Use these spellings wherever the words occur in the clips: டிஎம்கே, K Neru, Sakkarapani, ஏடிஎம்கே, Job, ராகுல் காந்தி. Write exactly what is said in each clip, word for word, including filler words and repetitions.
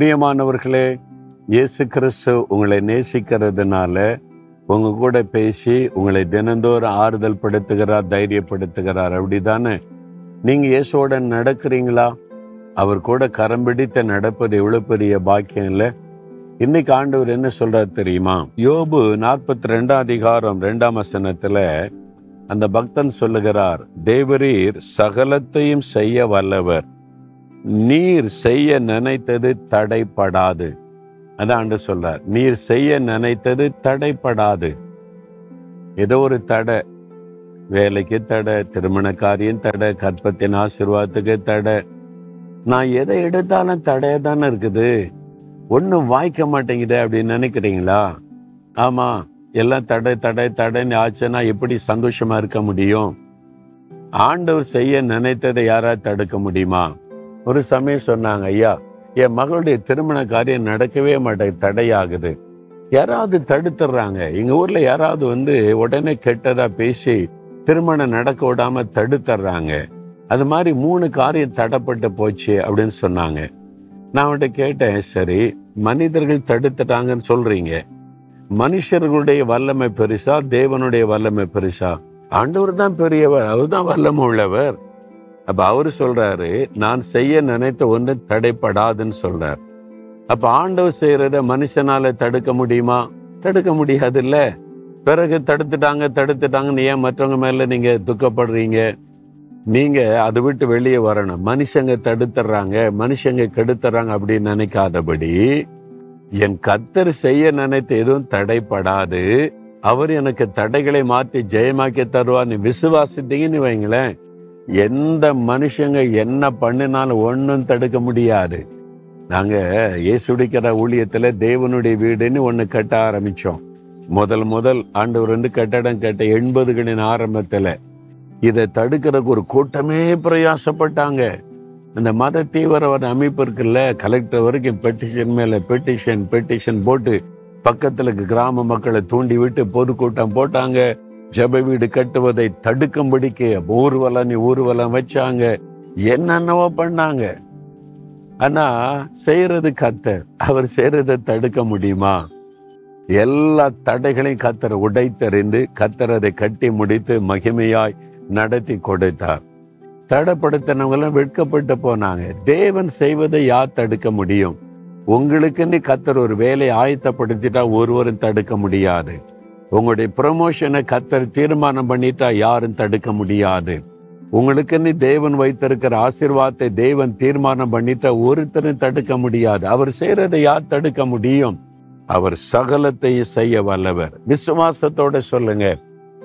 பிரியமானவர்களே, இயேசு கிறிஸ்து உங்களை நேசிக்கிறதுனால உங்கள் கூட பேசி உங்களை தினந்தோறும் ஆறுதல் படுத்துகிறார், தைரியப்படுத்துகிறார். அப்படி தானே நீங்கள் இயேசுவோட நடக்கிறீங்களா? அவர் கூட கரம் பிடித்து நடப்பது எவ்வளோ பெரிய பாக்கியம் இல்லை? இன்னைக்கு ஆண்டவர் என்ன சொல்கிறார் தெரியுமா? யோபு நாற்பத்தி ரெண்டாம் அதிகாரம் ரெண்டாம் வசனத்தில் அந்த பக்தன் சொல்லுகிறார், தேவரீர் சகலத்தையும் செய்ய வல்லவர், நீர் செய்ய நினைத்தது தடைப்படாது. அதான் ஆண்டு சொல்றார், நீர் செய்ய நினைத்தது தடைப்படாது. ஏதோ ஒரு தடை, வேலைக்கு தடை, திருமண காரியம் தடை, கற்பத்தின் ஆசீர்வாதத்துக்கு தடை, நான் எதை எடுத்தாலும் தடையாக தானே இருக்குது, ஒன்றும் வாய்க்க மாட்டேங்குது அப்படின்னு நினைக்கிறீங்களா? ஆமாம், எல்லாம் தடை தடை தடைன்னு ஆச்சுன்னா எப்படி சந்தோஷமாக இருக்க முடியும்? ஆண்டவர் செய்ய நினைத்ததை யாராவது தடுக்க முடியுமா? ஒரு சமயம் சொன்னாங்க, ஐயா என் மகளுடைய திருமண காரியம் நடக்கவே மாட்டேங்குது, தடையாகுது. யாராவது தடுத்துடுறாங்க. எங்கள் ஊரில் யாராவது வந்து உடனே கெட்டதாக பேசி திருமணம் நடக்க விடாமல் தடுத்துடுறாங்க. அது மாதிரி மூணு காரியம் தடைப்பட்டு போச்சு அப்படின்னு சொன்னாங்க. நான் அவன்கிட்ட கேட்டேன், சரி மனிதர்கள் தடுத்துட்டாங்கன்னு சொல்கிறீங்க, மனுஷர்களுடைய வல்லமை பெருசா தேவனுடைய வல்லமை பெருசா? ஆண்டவர் தான் பெரியவர், அவர் தான் வல்லமை உள்ளவர். அப்போ அவர் சொல்கிறாரு, நான் செய்ய நினைத்த ஒன்று தடைப்படாதுன்னு சொல்கிறார். அப்போ ஆண்டவர் செய்கிறத மனுஷனால் தடுக்க முடியுமா? தடுக்க முடியாது இல்லை. பிறகு தடுத்துட்டாங்க தடுத்துட்டாங்கன்னு ஏன் மற்றவங்க மேலே நீங்கள் துக்கப்படுறீங்க? நீங்கள் அதை விட்டு வெளியே வரணும். மனுஷங்க தடுத்துடுறாங்க, மனுஷங்க கெடுத்துறாங்க அப்படின்னு நினைக்காதபடி, என் கர்த்தர் செய்ய நினைத்து எதுவும் தடைப்படாது, அவர் எனக்கு தடைகளை மாற்றி ஜெயமாக்கி தருவான்னு விசுவாசித்தீங்கன்னு வைங்களேன், எந்த மனுஷங்க என்ன பண்ணினாலும் ஒன்றும் தடுக்க முடியாது. நாங்கள் இயேசுடிக்கிற ஊழியத்தில் தேவனுடைய வீடுன்னு ஒன்று கட்ட ஆரம்பித்தோம். முதல் முதல் ஆண்டவர் வந்து கட்டடம் கட்ட எண்பதுகளின் ஆரம்பத்தில் இதை தடுக்கிறதுக்கு ஒரு கூட்டமே பிரயாசப்பட்டாங்க. அந்த மத தீவிரவாத அமைப்பு இருக்குல்ல, கலெக்டர் வரைக்கும் பெட்டிஷன் மேலே பெட்டிஷன் பெட்டிஷன் போட்டு பக்கத்தில் கிராம மக்களை தூண்டி விட்டு பொதுக்கூட்டம் போட்டாங்க. ஜப வீடு கட்டுவதை தடுக்கும்படிக்கு ஊர்வலம் ஊர்வலம் வச்சாங்க, என்னென்னவோ பண்ணாங்க. ஆனால் செய்கிறது கர்த்தர், அவர் செய்கிறதை தடுக்க முடியுமா? எல்லா தடைகளையும் கர்த்தர் உடைத்தறிந்து கர்த்தர் அதை கட்டி முடித்து மகிமையாய் நடத்தி கொடுத்தார். தடைப்படுத்தினவங்களாம் வெட்கப்பட்டு போனாங்க. தேவன் செய்வதை யார் தடுக்க முடியும்? உங்களுக்குன்னு கர்த்தர் ஒரு வேலையை ஆயத்தப்படுத்திட்டா ஒருவரும் தடுக்க முடியாது. உங்களுடைய ப்ரமோஷனை கர்த்தர் தீர்மானம் பண்ணிட்டா யாரும் தடுக்க முடியாது. உங்களுக்குன்னு தேவன் வைத்திருக்கிற ஆசீர்வாதத்தை தேவன் தீர்மானம் பண்ணிட்டா ஒருத்தரும் தடுக்க முடியாது. அவர் செய்கிறதை யார் தடுக்க முடியும்? அவர் சகலத்தையும் செய்ய வல்லவர். விசுவாசத்தோட சொல்லுங்க,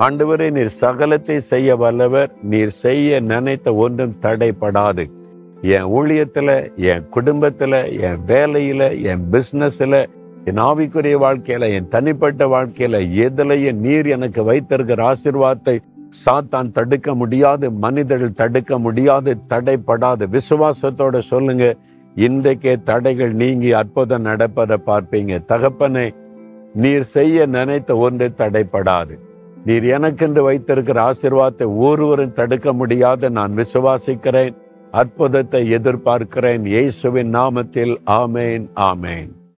ஆண்டவரே நீர் சகலத்தை செய்ய வல்லவர், நீர் செய்ய நினைத்த ஒன்றும் தடைப்படாது. என் ஊழியத்தில், என் குடும்பத்தில், என் வேலையில், என் பிஸ்னஸில், என் ஆவிக்குரிய வாழ்க்கையில், என் தனிப்பட்ட வாழ்க்கையில் எதிலையும் நீர் எனக்கு வைத்திருக்கிற ஆசீர்வாதத்தை சாத்தான் தடுக்க முடியாது, மனிதர்கள் தடுக்க முடியாது, தடைப்படாது. விசுவாசத்தோட சொல்லுங்க, இன்றைக்கே தடைகள் நீங்கி அற்புதம் நடப்பதை பார்ப்பீங்க. தகப்பனே, நீர் செய்ய நினைத்த ஒன்று தடைப்படாது, நீர் எனக்கென்று வைத்திருக்கிற ஆசீர்வாதத்தை ஒருவரும் தடுக்க முடியாது. நான் விசுவாசிக்கிறேன், அற்புதத்தை எதிர்பார்க்கிறேன். இயேசுவின் நாமத்தில் ஆமேன், ஆமேன்.